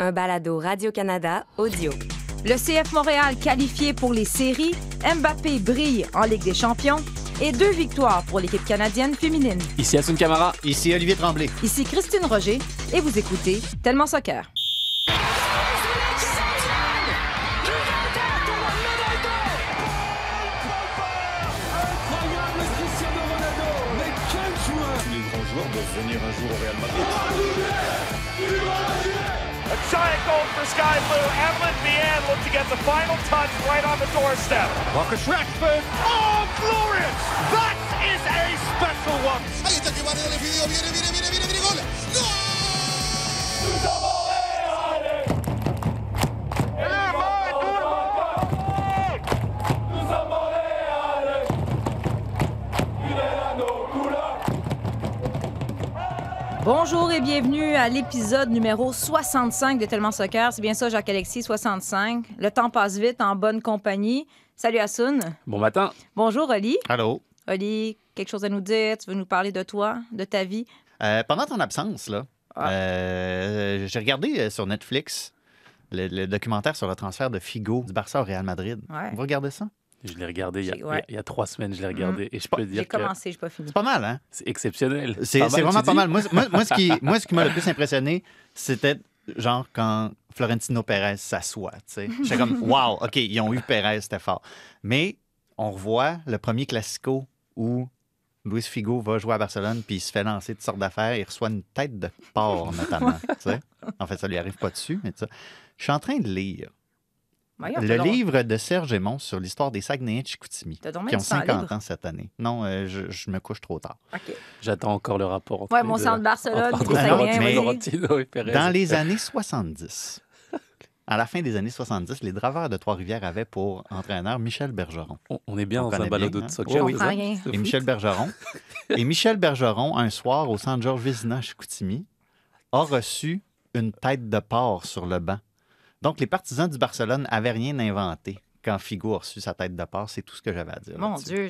Un balado Radio-Canada audio. Le CF Montréal qualifié pour les séries, Mbappé brille en Ligue des Champions et 2 victoires pour l'équipe canadienne féminine. Ici Assun Camara, ici Olivier Tremblay, ici Christine Roger et vous écoutez Tellement Soccer. Venir un jour au Real Madrid. A giant goal for Sky Blue. Évelyne Viens looked to get the final touch right on the doorstep. Marcus Rashford. Oh, glorious! That is a special one. Ahí está que va de Figo. Viene gol. No! Bonjour et bienvenue à l'épisode numéro 65 de Tellement Soccer. C'est bien ça, Jacques-Alexis, 65. Le temps passe vite en bonne compagnie. Salut Assun. Bon matin. Bonjour Oli. Allô. Oli, quelque chose à nous dire? Tu veux nous parler de toi, de ta vie? Pendant ton absence, là, j'ai regardé sur Netflix le documentaire sur le transfert de Figo du Barça au Real Madrid. Ouais. Vous regardez ça? Je l'ai regardé il y a 3 semaines, je l'ai regardé. Et je peux dire que... J'ai commencé, j'ai pas fini. C'est pas mal, hein? C'est exceptionnel. C'est vraiment pas mal. Moi, ce qui m'a le plus impressionné, c'était genre quand Florentino Pérez s'assoit, tu sais. J'étais comme, wow, OK, ils ont eu Pérez, c'était fort. Mais on revoit le premier Classico où Luis Figo va jouer à Barcelone, puis il se fait lancer toutes sortes d'affaires, il reçoit une tête de porc, notamment, tu sais. En fait, ça lui arrive pas dessus, mais tu sais. Je suis en train de lire le livre de Serge Aymon sur l'histoire des Saguenayens de Chicoutimi, qui ont 50 ans cette année. Non, je me couche trop tard. Okay. J'attends encore le rapport. Oui, mon centre de Barcelone, les Saguenayens. Dans les années 70, à la fin des années 70, les Draveurs de Trois-Rivières avaient pour entraîneur Michel Bergeron. On est bien dans un balado de soccer. Et Michel Bergeron, un soir, au centre Georges-Vézina à Chicoutimi, a reçu une tête de porc sur le banc. Donc, les partisans du Barcelone n'avaient rien inventé quand Figo a reçu sa tête de porc. C'est tout ce que j'avais à dire. Mon Dieu,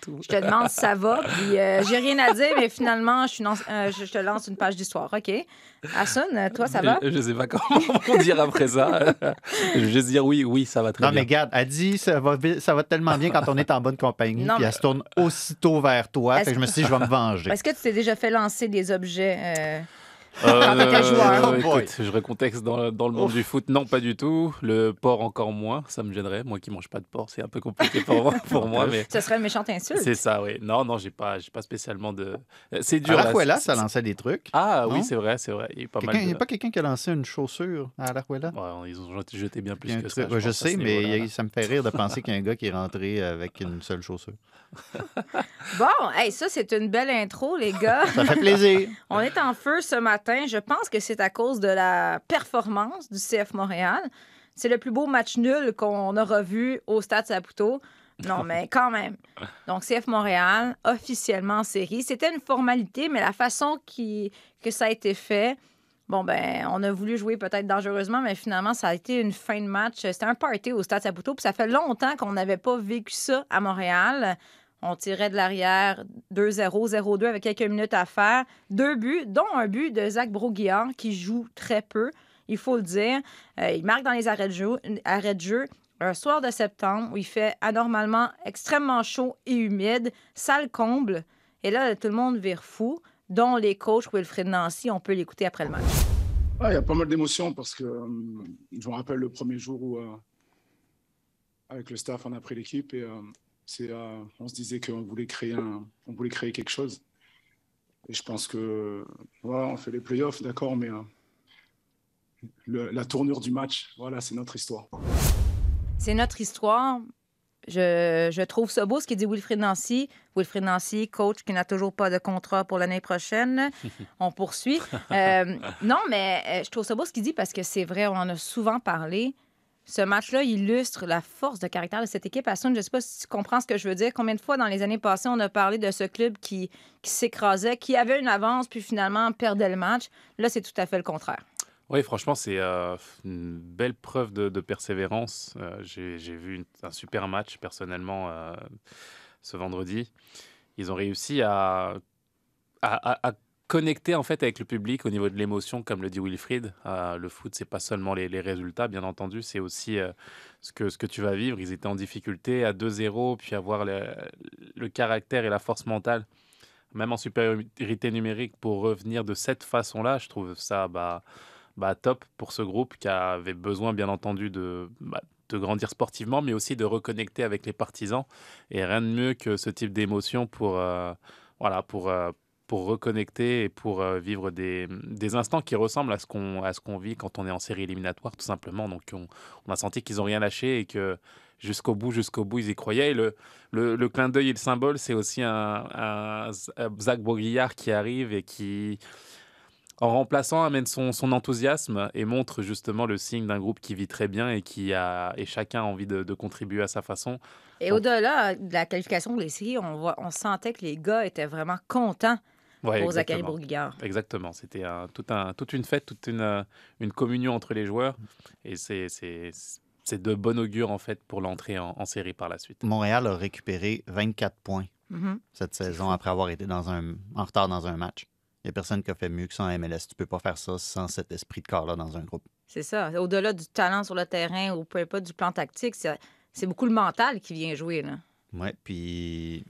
tout. Je te demande si ça va, puis j'ai rien à dire, mais finalement, je te lance une page d'histoire. OK. Assun, toi, ça va? Je sais pas comment dire après ça. Je vais juste dire oui, ça va très bien. Non, mais regarde, elle dit ça va tellement bien quand on est en bonne compagnie, puis elle se tourne aussitôt vers toi. Fait que je me suis dit, je vais me venger. Est-ce que tu t'es déjà fait lancer des objets... écoute, je recontexte dans le monde du foot. Non, pas du tout. Le porc, encore moins. Ça me gênerait. Moi qui ne mange pas de porc, c'est un peu compliqué pour moi. Mais... Ça serait une méchante insulte. C'est ça, oui. Non, j'ai pas spécialement de... C'est dur. Arajuela, ça lançait des trucs. Ah non? Oui, c'est vrai. Il n'y a pas quelqu'un qui a lancé une chaussure à Arajuela? Ouais, ils ont jeté bien plus que ça. Je sais, mais ça me fait rire de penser qu'il y a un gars qui est rentré avec une seule chaussure. Bon, hey, ça, c'est une belle intro, les gars. Ça fait plaisir. On est en feu ce matin. Je pense que c'est à cause de la performance du CF Montréal. C'est le plus beau match nul qu'on a revu au Stade Saputo. Non, mais quand même. Donc, CF Montréal, officiellement en série. C'était une formalité, mais la façon que ça a été fait, bon, ben, on a voulu jouer peut-être dangereusement, mais finalement, ça a été une fin de match. C'était un party au Stade Saputo, puis ça fait longtemps qu'on n'avait pas vécu ça à Montréal. On tirait de l'arrière 2-0, 0-2 avec quelques minutes à faire. 2 buts, dont un but de Zach Brault-Guillard qui joue très peu, il faut le dire. Il marque dans les arrêts de jeu un soir de septembre où il fait anormalement extrêmement chaud et humide. Ça le comble. Et là, tout le monde vire fou, dont les coachs Wilfried Nancy. On peut l'écouter après le match. Ah, il y a pas mal d'émotions parce que je me rappelle le premier jour où, avec le staff, on a pris l'équipe et... on se disait qu'on voulait créer quelque chose. Et je pense que, voilà, on fait les playoffs, d'accord, mais la tournure du match, voilà, c'est notre histoire. C'est notre histoire. Je trouve ça beau, ce qu'il dit Wilfried Nancy. Wilfried Nancy, coach qui n'a toujours pas de contrat pour l'année prochaine. On poursuit. Non, mais je trouve ça beau, ce qu'il dit, parce que c'est vrai, on en a souvent parlé. Ce match-là illustre la force de caractère de cette équipe. Assun, je ne sais pas si tu comprends ce que je veux dire. Combien de fois dans les années passées, on a parlé de ce club qui s'écrasait, qui avait une avance, puis finalement perdait le match. Là, c'est tout à fait le contraire. Oui, franchement, c'est une belle preuve de persévérance. J'ai vu un super match, personnellement, ce vendredi. Ils ont réussi à connecter en fait avec le public au niveau de l'émotion, comme le dit Wilfried. Le foot, c'est pas seulement les résultats, bien entendu, c'est aussi ce que tu vas vivre. Ils étaient en difficulté à 2-0, puis avoir le caractère et la force mentale, même en supériorité numérique, pour revenir de cette façon-là. Je trouve ça top pour ce groupe qui avait besoin, bien entendu, de grandir sportivement, mais aussi de reconnecter avec les partisans. Et rien de mieux que ce type d'émotion pour reconnecter et pour vivre des instants qui ressemblent à ce qu'on vit quand on est en série éliminatoire, tout simplement. Donc, on a senti qu'ils n'ont rien lâché et que jusqu'au bout, ils y croyaient. Et le clin d'œil et le symbole, c'est aussi un Zach Brault-Guillard qui arrive et qui, en remplaçant, amène son enthousiasme et montre justement le signe d'un groupe qui vit très bien et et chacun a envie de contribuer à sa façon. Et au-delà de la qualification pour les séries, on sentait que les gars étaient vraiment contents. Ouais, pour Zachary Brault-Guillard. Exactement, c'était toute une fête, toute une communion entre les joueurs, et c'est de bon augure en fait pour l'entrée en série par la suite. Montréal a récupéré 24 points cette saison après avoir été en retard dans un match. Il n'y a personne qui a fait mieux que ça en MLS. Tu ne peux pas faire ça sans cet esprit de corps-là dans un groupe. C'est ça. Au-delà du talent sur le terrain ou peut-être pas du plan tactique, c'est beaucoup le mental qui vient jouer. Oui, puis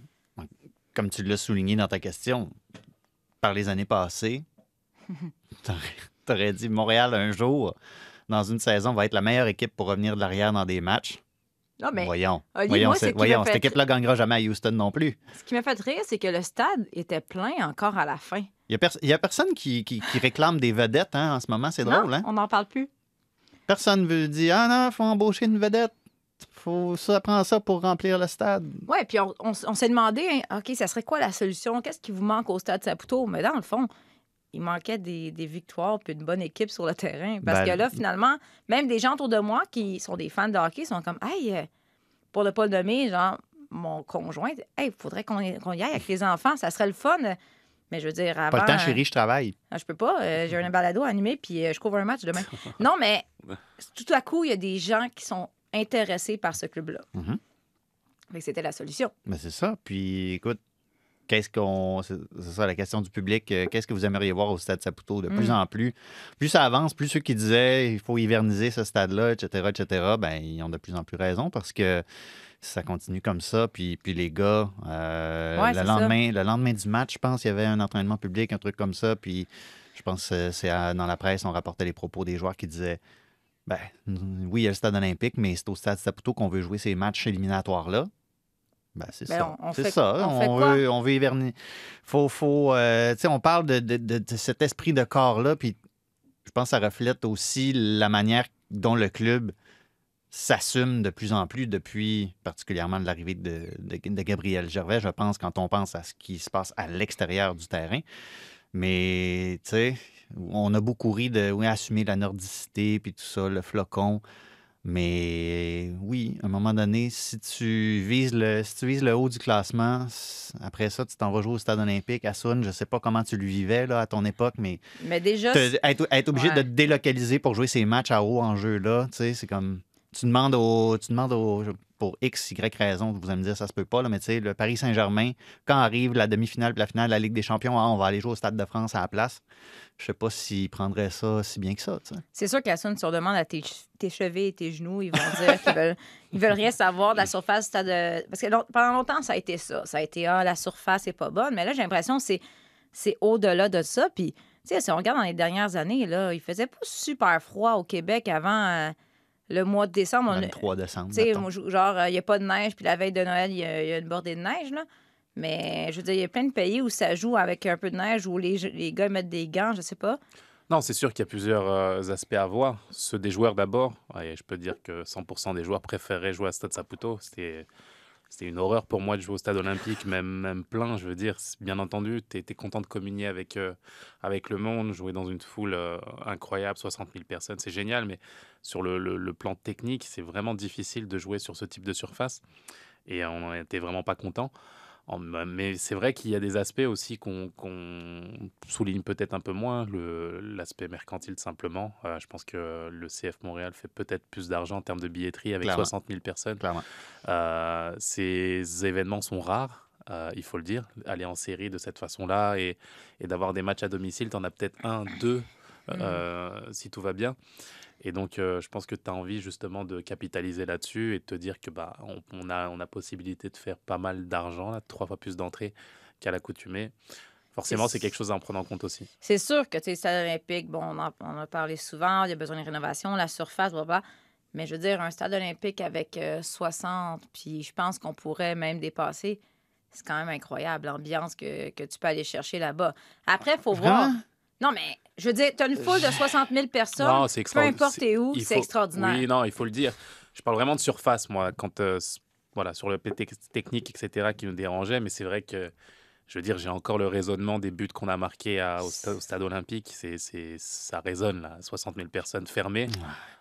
comme tu l'as souligné dans ta question, par les années passées, t'aurais dit Montréal un jour, dans une saison, va être la meilleure équipe pour revenir de l'arrière dans des matchs. Non, mais voyons, cette équipe-là ne gagnera jamais à Houston non plus. Ce qui m'a fait rire, c'est que le stade était plein encore à la fin. Il n'y a personne qui réclame des vedettes en ce moment, c'est drôle. On n'en parle plus. Personne ne veut dire « Ah non, il faut embaucher une vedette. » Ça prend ça pour remplir le stade. Oui, puis on s'est demandé, OK, ça serait quoi la solution? Qu'est-ce qui vous manque au Stade Saputo? Mais dans le fond, il manquait des victoires puis une bonne équipe sur le terrain. Parce que là, finalement, même des gens autour de moi qui sont des fans de hockey sont comme, hey, pour ne pas le nommer, genre, mon conjoint, hey, il faudrait qu'on y aille avec les enfants, ça serait le fun. Mais je veux dire, avant... Pas le temps, chérie, je travaille. Je peux pas. J'ai un balado à animer puis je couvre un match demain. Non, mais tout à coup, il y a des gens qui sont intéressés par ce club-là. Mais c'était la solution. Mais c'est ça. Puis, écoute, c'est ça la question du public. Qu'est-ce que vous aimeriez voir au Stade Saputo? De plus en plus, plus ça avance, plus ceux qui disaient il faut hiverniser ce stade-là, etc., ils ont de plus en plus raison parce que ça continue comme ça. Puis les gars, le lendemain du match, je pense, il y avait un entraînement public, un truc comme ça. Puis je pense que c'est dans la presse, on rapportait les propos des joueurs qui disaient oui, il y a le stade olympique, mais c'est au Stade Saputo qu'on veut jouer ces matchs éliminatoires-là. On veut hiverner. On parle de cet esprit de corps-là, puis je pense que ça reflète aussi la manière dont le club s'assume de plus en plus depuis particulièrement l'arrivée de Gabriel Gervais, je pense, quand on pense à ce qui se passe à l'extérieur du terrain. Mais, tu sais, on a beaucoup ri de assumer la nordicité, puis tout ça, le flocon. Mais oui, à un moment donné, si tu vises le haut du classement, après ça, tu t'en vas jouer au Stade olympique. Assoun, je ne sais pas comment tu le vivais à ton époque, mais déjà, être obligé de te délocaliser pour jouer ces matchs à haut enjeu-là, tu sais, c'est comme... Tu demandes pour X, Y raison, vous allez me dire ça se peut pas, mais tu sais, le Paris Saint-Germain, quand arrive la demi-finale et la finale de la Ligue des Champions, on va aller jouer au Stade de France à la place. Je sais pas s'ils prendraient ça si bien que ça. T'sais. C'est sûr qu'Assoun, tu demandes à tes cheveux et tes genoux, ils vont dire qu'ils veulent rien savoir de la surface du stade. Parce que pendant longtemps, ça a été ça. Ça a été la surface n'est pas bonne, mais là, j'ai l'impression que c'est au-delà de ça. Puis, tu sais, si on regarde dans les dernières années, là, il faisait pas super froid au Québec avant. Le mois de décembre... Le 3 décembre, mettons. Genre, il n'y a pas de neige, puis la veille de Noël, il y a une bordée de neige, là. Mais, je veux dire, il y a plein de pays où ça joue avec un peu de neige, où les gars mettent des gants, je sais pas. Non, c'est sûr qu'il y a plusieurs aspects à voir. Ceux des joueurs, d'abord. Ouais, je peux dire que 100% des joueurs préféraient jouer à Stade Saputo. C'était une horreur pour moi de jouer au Stade olympique, même plein, je veux dire. Bien entendu, tu étais content de communier avec le monde, jouer dans une foule incroyable, 60 000 personnes, c'est génial. Mais sur le plan technique, c'est vraiment difficile de jouer sur ce type de surface. Et on n'était vraiment pas content. Mais c'est vrai qu'il y a des aspects aussi qu'on souligne peut-être un peu moins, l'aspect mercantile simplement. Je pense que le CF Montréal fait peut-être plus d'argent en termes de billetterie avec 60 000 personnes. Ces événements sont rares. il faut le dire, aller en série de cette façon-là et d'avoir des matchs à domicile, tu en as peut-être un, deux, si tout va bien. Et donc, je pense que tu as envie justement de capitaliser là-dessus et de te dire que bah, on a possibilité de faire pas mal d'argent, là, 3 fois plus d'entrées qu'à l'accoutumée. Forcément, c'est quelque chose à prendre en compte aussi. C'est sûr que, tu sais, stade olympique, bon, on a parlé souvent, il y a besoin de rénovation, la surface, blablabla. Mais je veux dire, un stade olympique avec 60, puis je pense qu'on pourrait même dépasser, c'est quand même incroyable, l'ambiance que tu peux aller chercher là-bas. Après, il faut voir... Non, mais je veux dire, tu as une foule de 60 000 personnes, non, peu importe où, c'est extraordinaire. Oui, non, il faut le dire. Je parle vraiment de surface, moi, quand, voilà, sur le technique, etc., qui nous dérangeait, mais c'est vrai que, je veux dire, j'ai encore le raisonnement des buts qu'on a marqués au stade olympique. Ça résonne, là, 60 000 personnes fermées.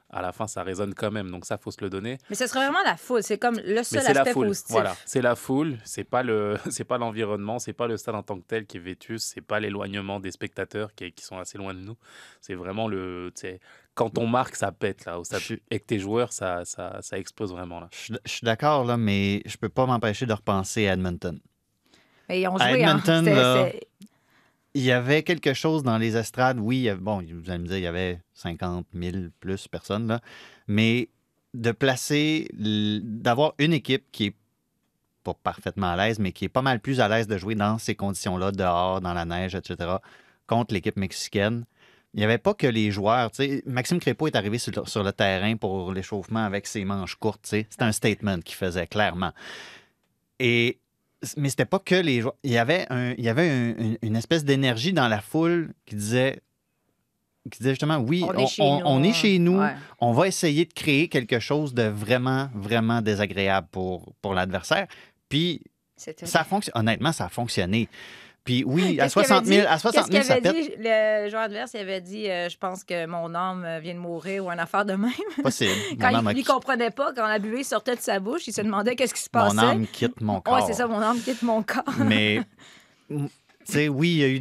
À la fin, ça résonne quand même, donc ça, il faut se le donner. Mais ce serait vraiment la foule, c'est comme le seul aspect positif. Voilà, c'est la foule, c'est pas l'environnement, c'est pas le stade en tant que tel qui est vétus, c'est pas l'éloignement des spectateurs qui sont assez loin de nous. C'est vraiment le... Quand on marque, ça pète, là, avec tes joueurs, ça explose vraiment, là. Je suis d'accord, là, mais je peux pas m'empêcher de repenser à Edmonton. Mais ils ont joué, à Edmonton, hein. Il y avait quelque chose dans les estrades. Oui, bon, vous allez me dire, il y avait 50 000 plus personnes, là. Mais d'avoir une équipe qui est pas parfaitement à l'aise, mais qui est pas mal plus à l'aise de jouer dans ces conditions-là, dehors, dans la neige, etc., contre l'équipe mexicaine. Il n'y avait pas que les joueurs. T'sais, Maxime Crépeau est arrivé sur le terrain pour l'échauffement avec ses manches courtes. T'sais. C'était un statement qu'il faisait, clairement. Mais c'était pas que les joueurs. Il y avait une espèce d'énergie dans la foule qui disait justement, oui, on est chez nous, ouais. On va essayer de créer quelque chose de vraiment, vraiment désagréable pour l'adversaire. Puis, honnêtement, ça a fonctionné. Puis oui, à 60 000, ça pète. Dit, le joueur adverse, il avait dit « Je pense que mon âme vient de mourir » ou une affaire de même. Possible. Il comprenait pas, quand la buée sortait de sa bouche, il se demandait qu'est-ce qui se passait. « Mon âme quitte mon corps. » Oui, c'est ça, « Mon âme quitte mon corps. » Mais, tu sais, oui, il y a eu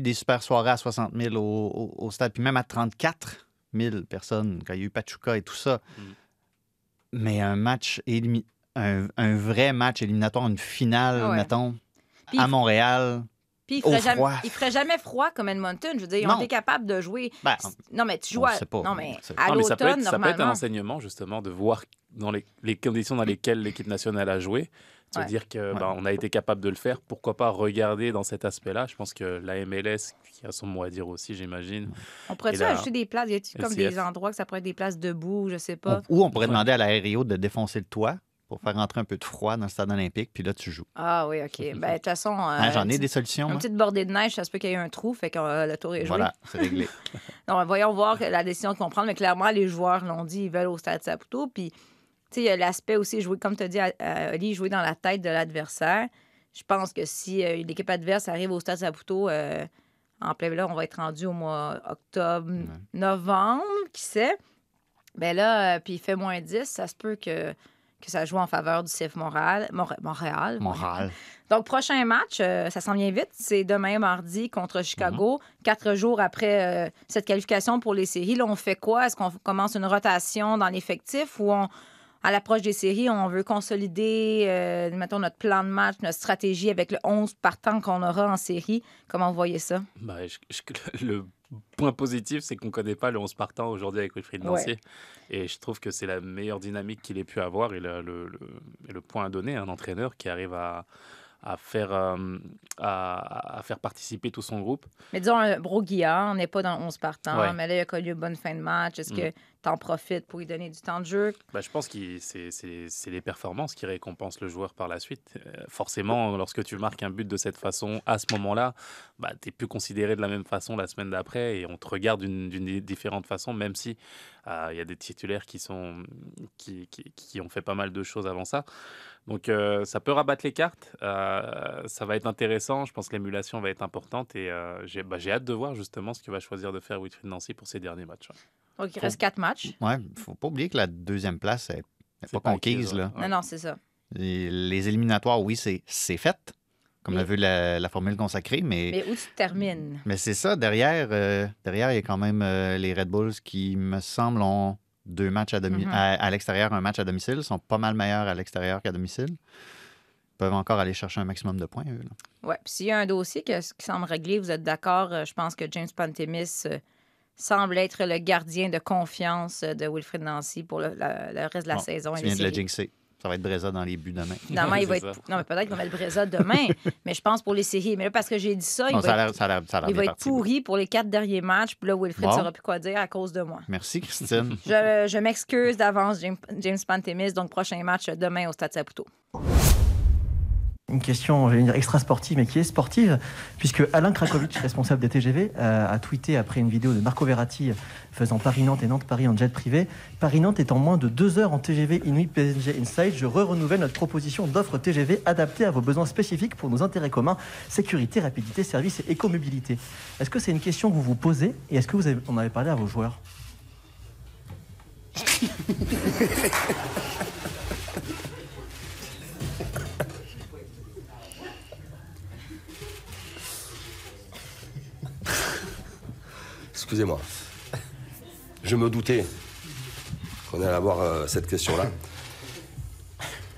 des super soirées à 60 000 au stade, puis même à 34 000 personnes, quand il y a eu Pachuca et tout ça. Mm. Mais un match, un vrai match éliminatoire, une finale, ouais. Mettons... Puis, à Montréal, puis il ferait jamais froid comme Edmonton. Je veux dire, ils ont été capables de jouer. Ben, non, mais tu joues à... Pas, non, mais à l'automne, normalement... Ça peut être un enseignement, justement, de voir dans les conditions dans lesquelles l'équipe nationale a joué. Se dire qu'on a été capable de le faire. Pourquoi pas regarder dans cet aspect-là? Je pense que la MLS, qui a son mot à dire aussi, j'imagine. On pourrait-tu ajouter des places? Y a-t-il comme des endroits que ça pourrait être des places debout, je sais pas? Ou on pourrait demander à la RIO de défoncer le toit pour faire rentrer un peu de froid dans le stade olympique, puis là, tu joues. Ah oui, OK. Ben, de toute façon... j'en ai des solutions. Une petite bordée de neige, ça se peut qu'il y ait un trou, fait que le tour est joué. Voilà, c'est réglé. Donc, voyons voir la décision qu'ils vont prendre, mais clairement, les joueurs l'ont dit, ils veulent au stade Saputo, puis, tu sais, il y a l'aspect aussi, jouer, comme tu as dit, Oli, jouer dans la tête de l'adversaire. Je pense que si l'équipe adverse arrive au stade Saputo, en plein là, on va être rendu au mois octobre, novembre, qui sait. Ben là, puis il fait moins 10, ça se peut que ça joue en faveur du CF Montréal. Montréal. Donc, prochain match, ça s'en vient vite. C'est demain, mardi, contre Chicago. 4 jours après cette qualification pour les séries. Là, on fait quoi? Est-ce qu'on commence une rotation dans l'effectif ou à l'approche des séries, on veut consolider, mettons, notre plan de match, notre stratégie avec le 11 partant qu'on aura en série? Comment vous voyez ça? Ben, le point positif, c'est qu'on ne connaît pas le 11 partant aujourd'hui avec Wilfried Nancy. Ouais. Et je trouve que c'est la meilleure dynamique qu'il ait pu avoir. Et le point à donner à un entraîneur qui arrive à faire participer tout son groupe. Mais disons, Brault-Guillard, on n'est pas dans le 11 partant, mais là, il a connu une bonne fin de match. Est-ce que tu en profites pour lui donner du temps de jeu? Ben, je pense que c'est les performances qui récompensent le joueur par la suite. Forcément, lorsque tu marques un but de cette façon, à ce moment-là, ben, tu n'es plus considéré de la même façon la semaine d'après et on te regarde d'une différente façon, même si y a des titulaires qui ont fait pas mal de choses avant ça. Donc, ça peut rabattre les cartes. Ça va être intéressant. Je pense que l'émulation va être importante. Et j'ai hâte de voir justement ce que va choisir de faire Wilfried Nancy pour ses derniers matchs. Donc, il reste 4 matchs. Oui, il ne faut pas oublier que la deuxième place n'est pas conquise. Là. Ouais. Non, c'est ça. Les éliminatoires, oui, c'est fait, comme l'a vu la formule consacrée. Mais où tu termines? Mais c'est ça. Derrière, il y a quand même les Red Bulls qui, me semble, ont... 2 matchs à l'extérieur, 1 match à domicile. Ils sont pas mal meilleurs à l'extérieur qu'à domicile. peuvent encore aller chercher un maximum de points, eux. Oui, puis s'il y a un dossier qui semble réglé, vous êtes d'accord, je pense que James Pantemis semble être le gardien de confiance de Wilfried Nancy pour le reste de la saison. Tu viens de le jinxer. Ça va être Breza dans les buts demain. Demain, il va être... Non, mais peut-être qu'on va être Breza demain, mais je pense pour les séries. Mais là, parce que j'ai dit ça, il va être pourri pour les 4 derniers matchs. Puis là, Wilfried ne saura plus quoi dire à cause de moi. Merci, Christine. Je m'excuse d'avance, James Pantemis. Donc, prochain match demain au Stade Saputo. Une question, j'allais dire extra-sportive, mais qui est sportive, puisque Alain Krakowicz, responsable des TGV, a tweeté après une vidéo de Marco Verratti faisant Paris-Nantes et Nantes-Paris en jet privé. Paris-Nantes est en moins de 2 heures en TGV Inuit PSG Inside. Je renouvelle notre proposition d'offre TGV adaptée à vos besoins spécifiques pour nos intérêts communs, sécurité, rapidité, service et écomobilité. Est-ce que c'est une question que vous vous posez et est-ce que vous en avez parlé à vos joueurs? Excusez-moi, je me doutais qu'on allait avoir cette question-là.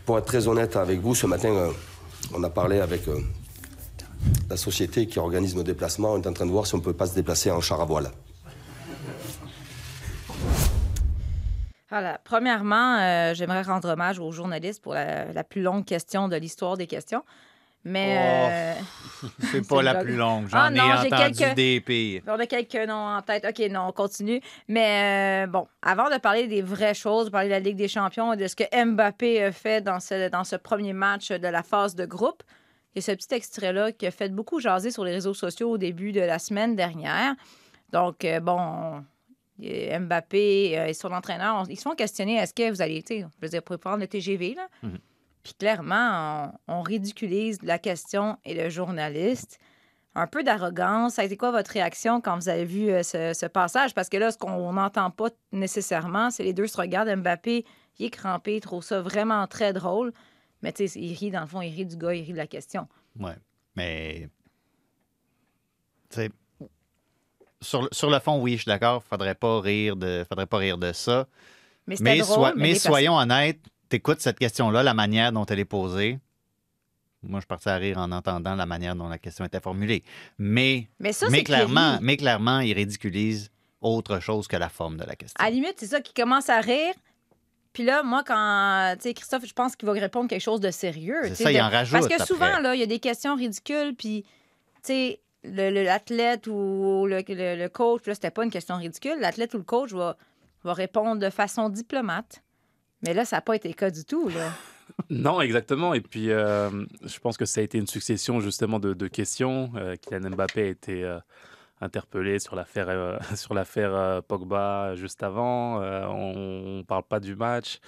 Pour être très honnête avec vous, ce matin, on a parlé avec la société qui organise nos déplacements. On est en train de voir si on ne peut pas se déplacer en char à voile. Voilà. Premièrement, j'aimerais rendre hommage aux journalistes pour la plus longue question de l'histoire des questions. Mais c'est pas la plus longue. J'en ai entendu des pires. On a quelques noms en tête. OK, non, on continue. Mais bon, avant de parler des vraies choses, de parler de la Ligue des Champions et de ce que Mbappé fait dans ce premier match de la phase de groupe, il y a ce petit extrait-là qui a fait beaucoup jaser sur les réseaux sociaux au début de la semaine dernière. Donc, bon, Mbappé et son entraîneur, ils se font questionner, est-ce que vous allez, tu sais, je veux dire, pour prendre le TGV, là? Mm-hmm. Puis clairement, on ridiculise la question et le journaliste. Un peu d'arrogance. Ça a été quoi votre réaction quand vous avez vu ce passage? Parce que là, ce qu'on n'entend pas nécessairement, c'est les deux se regardent. Mbappé, il est crampé, il trouve ça vraiment très drôle. Mais tu sais, il rit, dans le fond, il rit du gars, il rit de la question. Oui, mais... Sur le fond, oui, je suis d'accord. Faudrait pas rire de ça. Mais drôle, mais soyons honnêtes. Écoute cette question-là, la manière dont elle est posée. Moi, je partais à rire en entendant la manière dont la question était formulée. Mais clairement, il ridiculise autre chose que la forme de la question. À la limite, c'est ça qui commence à rire. Puis là, moi, quand... Tu sais, Christophe, je pense qu'il va répondre quelque chose de sérieux. C'est ça, il en rajoute. Parce que souvent, là, il y a des questions ridicules, puis, tu sais, l'athlète ou le coach, là, c'était pas une question ridicule. L'athlète ou le coach va répondre de façon diplomate. Mais là, ça n'a pas été le cas du tout, là. Non, exactement. Et puis, je pense que ça a été une succession, justement, de questions. Kylian Mbappé a été interpellé sur l'affaire Pogba juste avant. On ne parle pas du match.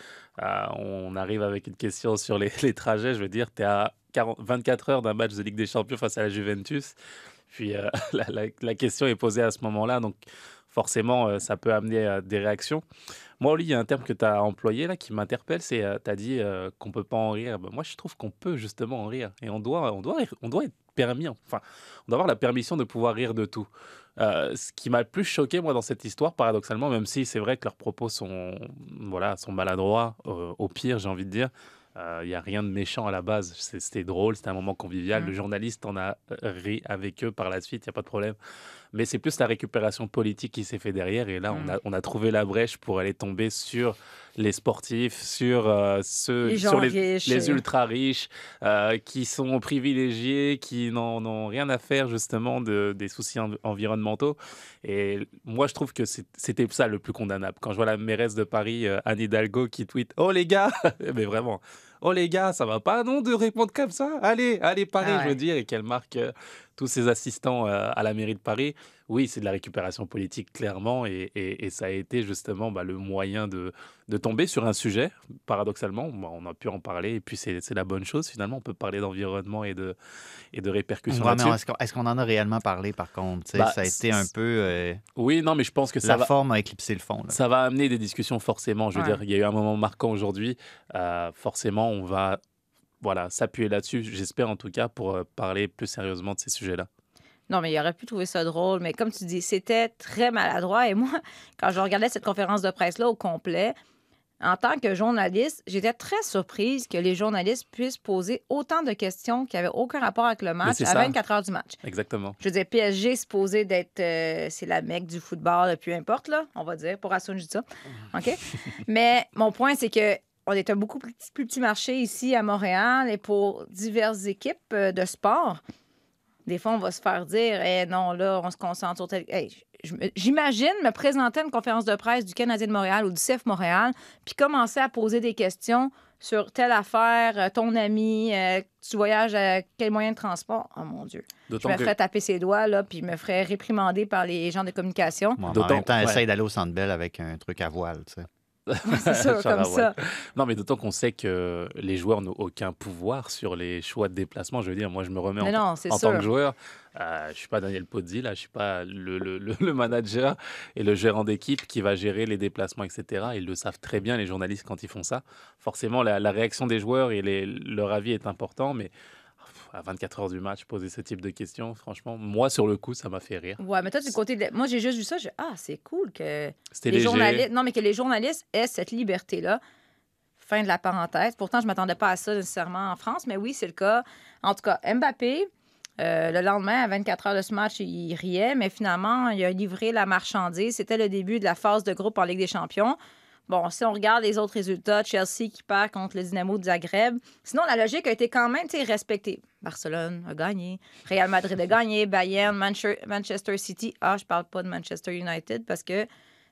On arrive avec une question sur les trajets. Je veux dire, tu es à 24 heures d'un match de Ligue des Champions face à la Juventus. Puis, la question est posée à ce moment-là. Donc, forcément, ça peut amener des réactions. Moi, Oli, il y a un terme que tu as employé là, qui m'interpelle, c'est tu as dit qu'on ne peut pas en rire. Ben, moi, je trouve qu'on peut justement en rire. Et on doit être permis. Enfin, on doit avoir la permission de pouvoir rire de tout. Ce qui m'a le plus choqué, moi, dans cette histoire, paradoxalement, même si c'est vrai que leurs propos sont maladroits, au pire, j'ai envie de dire, il n'y a rien de méchant à la base. C'était drôle, c'était un moment convivial. Le journaliste en a ri avec eux par la suite, il n'y a pas de problème. Mais c'est plus la récupération politique qui s'est fait derrière. Et là, on a trouvé la brèche pour aller tomber sur les sportifs, sur les ultra-riches qui sont privilégiés, qui n'en ont rien à faire justement des soucis environnementaux. Et moi, je trouve que c'était ça le plus condamnable. Quand je vois la mairesse de Paris, Anne Hidalgo, qui tweet « Oh les gars !» Mais vraiment « Oh les gars, ça va pas, non, de répondre comme ça? Allez, Paris, je veux dire !» Et qu'elle marque tous ses assistants à la mairie de Paris. Oui, c'est de la récupération politique, clairement, et ça a été justement le moyen de tomber sur un sujet, paradoxalement. On a pu en parler, et puis c'est la bonne chose, finalement. On peut parler d'environnement et de répercussions là-dessus. Est-ce qu'on en a réellement parlé, par contre? Ça a été un peu... Oui, non, mais je pense que ça va... La forme a éclipsé le fond. Là. Ça va amener des discussions, forcément. Je veux dire, il y a eu un moment marquant aujourd'hui. Forcément, on va... Voilà, s'appuyer là-dessus, j'espère en tout cas, pour parler plus sérieusement de ces sujets-là. Non, mais il aurait pu trouver ça drôle, mais comme tu dis, c'était très maladroit. Et moi, quand je regardais cette conférence de presse-là au complet, En tant que journaliste, j'étais très surprise que les journalistes puissent poser autant de questions qui n'avaient aucun rapport avec le match à 24 heures du match. Exactement. Je veux dire, PSG, supposé d'être... c'est la Mecque du football, peu importe, là, on va dire, pour assumer ça. OK? Mais mon point, c'est que on est un beaucoup plus petit marché ici à Montréal et pour diverses équipes de sport, des fois, on va se faire dire hey, « Non, là, on se concentre sur tel... Hey, » J'imagine me présenter à une conférence de presse du Canadien de Montréal ou du CF Montréal puis commencer à poser des questions sur telle affaire, ton ami, tu voyages à quel moyen de transport? Oh mon Dieu. Je me ferais taper ses doigts, là, puis je me ferais réprimander par les gens de communication. Bon, en même temps, essaye d'aller au Centre Bell avec un truc à voile, tu sais. C'est sûr, comme ça. Non, mais d'autant qu'on sait que les joueurs n'ont aucun pouvoir sur les choix de déplacement. Je veux dire, moi, je me remets en tant que joueur. Je ne suis pas Daniel Pozzi, là. Je ne suis pas le manager et le gérant d'équipe qui va gérer les déplacements, etc. Ils le savent très bien, les journalistes, quand ils font ça. Forcément, la réaction des joueurs et leur avis est important, mais... À 24 heures du match, poser ce type de questions, franchement, moi, sur le coup, ça m'a fait rire. Ouais, mais toi, du côté de... Moi, j'ai juste vu ça, ah, c'est cool que les journalistes... Non, mais que les journalistes aient cette liberté-là. Fin de la parenthèse. Pourtant, je ne m'attendais pas à ça nécessairement en France, mais oui, c'est le cas. En tout cas, Mbappé, le lendemain, à 24 heures de ce match, il riait, mais finalement, il a livré la marchandise. C'était le début de la phase de groupe en Ligue des Champions. Bon, si on regarde les autres résultats, Chelsea qui perd contre le Dynamo de Zagreb. Sinon, la logique a été quand même respectée. Barcelone a gagné, Real Madrid a gagné, Bayern, Manchester City. Ah, je parle pas de Manchester United parce qu'ils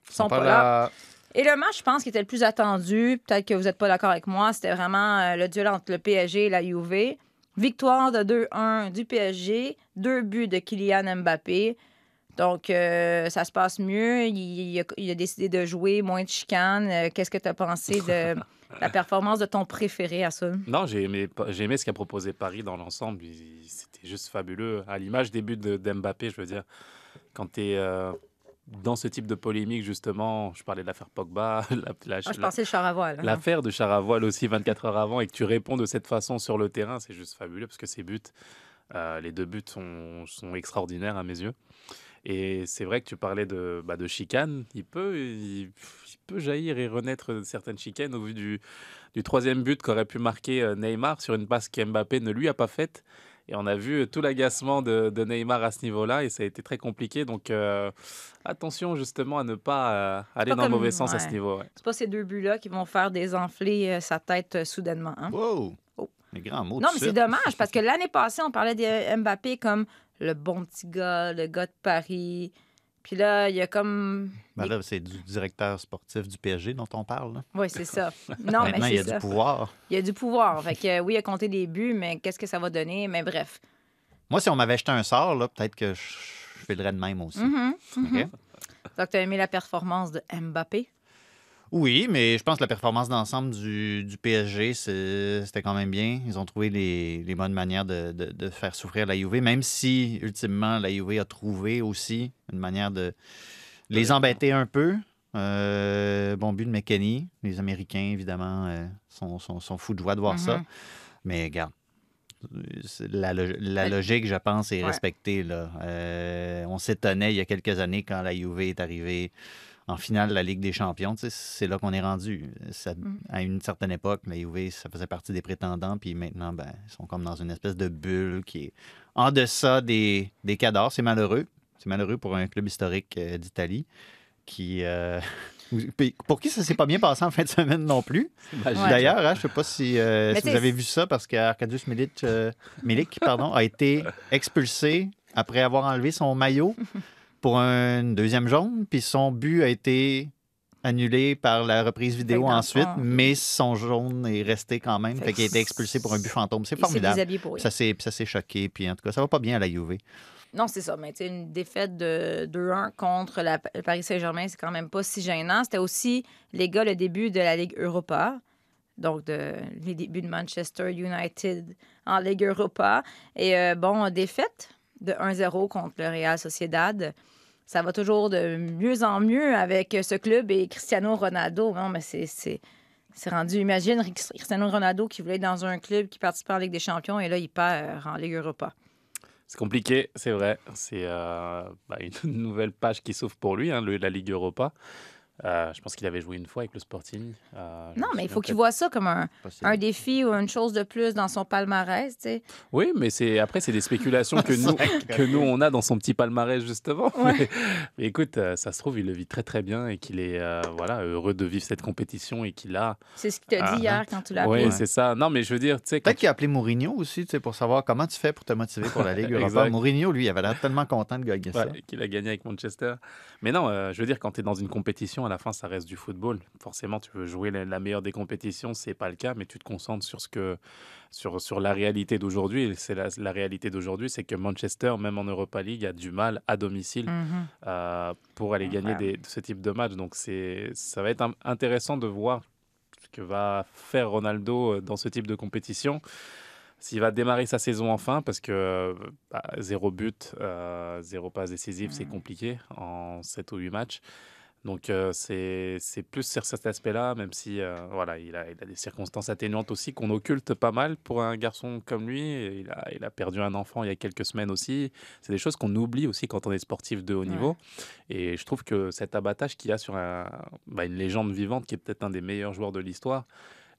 sont pas là. Et le match, je pense, qui était le plus attendu, peut-être que vous n'êtes pas d'accord avec moi, c'était vraiment le duel entre le PSG et la Juve. Victoire de 2-1 du PSG, 2 buts de Kylian Mbappé. Donc, ça se passe mieux. Il a décidé de jouer, moins de chicanes. Qu'est-ce que tu as pensé de la performance de ton préféré à ça? Non, j'ai aimé ce qu'a proposé Paris dans l'ensemble. C'était juste fabuleux. À l'image des buts d'Mbappé, je veux dire, quand tu es dans ce type de polémique, justement, je parlais de l'affaire Pogba. Je pensais le char à voile. L'affaire de char à voile aussi, 24 heures avant, et que tu réponds de cette façon sur le terrain, c'est juste fabuleux parce que ces buts, les 2 buts sont extraordinaires à mes yeux. Et c'est vrai que tu parlais de chicane. Il peut jaillir et renaître certaines chicanes au vu du 3e but qu'aurait pu marquer Neymar sur une passe qu'Mbappé ne lui a pas faite. Et on a vu tout l'agacement de Neymar à ce niveau-là et ça a été très compliqué. Donc, attention justement à ne pas aller dans le mauvais sens à ce niveau. Ouais. C'est pas ces 2 buts-là qui vont faire désenfler sa tête soudainement. Hein? Wow! Oh. Les grands mots. Non, mais c'est dommage parce que l'année passée, on parlait de Mbappé comme... le bon petit gars, le gars de Paris. Puis là, il y a comme... Ben là, c'est du directeur sportif du PSG dont on parle. Là. Oui, c'est ça. Non, maintenant, il y a du pouvoir. Il y a du pouvoir. Fait que oui, il a compté des buts, mais qu'est-ce que ça va donner? Mais bref. Moi, si on m'avait jeté un sort, là, peut-être que je filerais de même aussi. Okay? Donc, tu as aimé la performance de Mbappé? Oui, mais je pense que la performance d'ensemble du PSG, c'était quand même bien. Ils ont trouvé les bonnes manières de faire souffrir la Juve, même si, ultimement, la Juve a trouvé aussi une manière de les embêter un peu. Bon but de McKennie. Les Américains, évidemment, sont fous de joie de voir ça. Mais regarde, la logique, je pense, est respectée. Là. On s'étonnait il y a quelques années quand la Juve est arrivée en finale de la Ligue des Champions, c'est là qu'on est rendu. À une certaine époque, la Juve, ça faisait partie des prétendants, puis maintenant, ils sont comme dans une espèce de bulle qui est en deçà des cadors. C'est malheureux. C'est malheureux pour un club historique d'Italie qui... Pour qui ça s'est pas bien passé en fin de semaine non plus. D'ailleurs, hein, je sais pas si vous avez vu ça, parce qu'Arkadiusz Milik a été expulsé après avoir enlevé son maillot pour une 2e jaune, puis son but a été annulé par la reprise vidéo ensuite, mais son jaune est resté quand même, fait qu'il a été expulsé pour un but fantôme. C'est formidable. Ça s'est choqué, puis en tout cas, ça va pas bien à la Juve. Non, c'est ça, mais tu sais, une défaite de 2-1 contre le Paris Saint-Germain, c'est quand même pas si gênant. C'était aussi, les gars, le début de la Ligue Europa, donc les débuts de Manchester United en Ligue Europa. Et bon, défaite de 1-0 contre le Real Sociedad. Ça va toujours de mieux en mieux avec ce club et Cristiano Ronaldo. Non, mais c'est rendu... Imagine Cristiano Ronaldo qui voulait être dans un club qui participe en Ligue des Champions et là, il perd en Ligue Europa. C'est compliqué, c'est vrai. C'est une nouvelle page qui s'ouvre pour lui, hein, la Ligue Europa. Je pense qu'il avait joué une fois avec le Sporting. Non, mais il faut qu'il voit ça comme un défi ou une chose de plus dans son palmarès, tu sais. Oui, mais après, c'est des spéculations que nous, on a dans son petit palmarès, justement. Ouais. Mais écoute, ça se trouve, il le vit très, très bien et qu'il est heureux de vivre cette compétition et qu'il a... C'est ce qu'il t'a dit hier quand tu l'as appelé. Oui, c'est ça. Non, mais je veux dire... Peut-être qu'il a appelé Mourinho aussi, tu sais, pour savoir comment tu fais pour te motiver pour la Ligue Europa. Mourinho, lui, il avait l'air tellement content de gagner ça. Qu'il a gagné avec Manchester. Mais non, je veux dire, quand tu es dans une compétition, à la fin, ça reste du football. Forcément, tu veux jouer la meilleure des compétitions, c'est pas le cas, mais tu te concentres sur la réalité d'aujourd'hui. Et c'est la réalité d'aujourd'hui, c'est que Manchester, même en Europa League, a du mal à domicile pour aller gagner ce type de match. Donc, ça va être intéressant de voir ce que va faire Ronaldo dans ce type de compétition. S'il va démarrer sa saison enfin, parce que zéro but, zéro passe décisive, c'est compliqué en 7 ou 8 matchs. Donc, c'est plus sur cet aspect-là, même si il a des circonstances atténuantes aussi qu'on occulte pas mal pour un garçon comme lui. Il a perdu un enfant il y a quelques semaines aussi. C'est des choses qu'on oublie aussi quand on est sportif de haut niveau. Et je trouve que cet abattage qu'il y a sur une légende vivante qui est peut-être un des meilleurs joueurs de l'histoire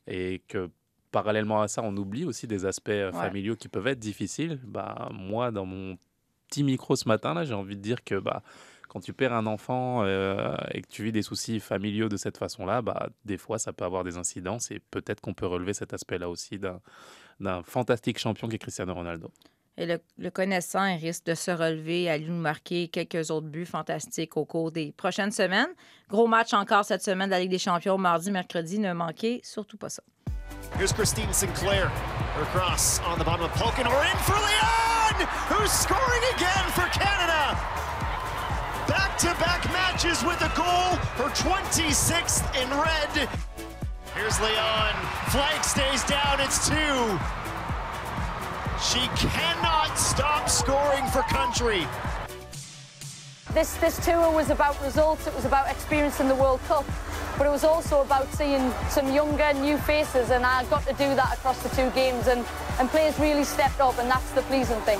et que... Parallèlement à ça, on oublie aussi des aspects familiaux qui peuvent être difficiles. Moi, dans mon petit micro ce matin, là, j'ai envie de dire que quand tu perds un enfant et que tu vis des soucis familiaux de cette façon-là, des fois, ça peut avoir des incidences. Et peut-être qu'on peut relever cet aspect-là aussi d'un fantastique champion qui est Cristiano Ronaldo. Et le connaissant, il risque de se relever, à lui marquer quelques autres buts fantastiques au cours des prochaines semaines. Gros match encore cette semaine de la Ligue des Champions, mardi, mercredi. Ne manquez surtout pas ça. Here's Christine Sinclair. Her cross on the bottom of Polkin, or in for Leon, who's scoring again for Canada. Back-to-back matches with a goal, her 26th in red. Here's Leon. Flag stays down, it's 2. She cannot stop scoring for country. This tour was about results, it was about experience in the World Cup, but it was also about seeing some younger, new faces, and I got to do that across the two games, and players really stepped up, and that's the pleasing thing.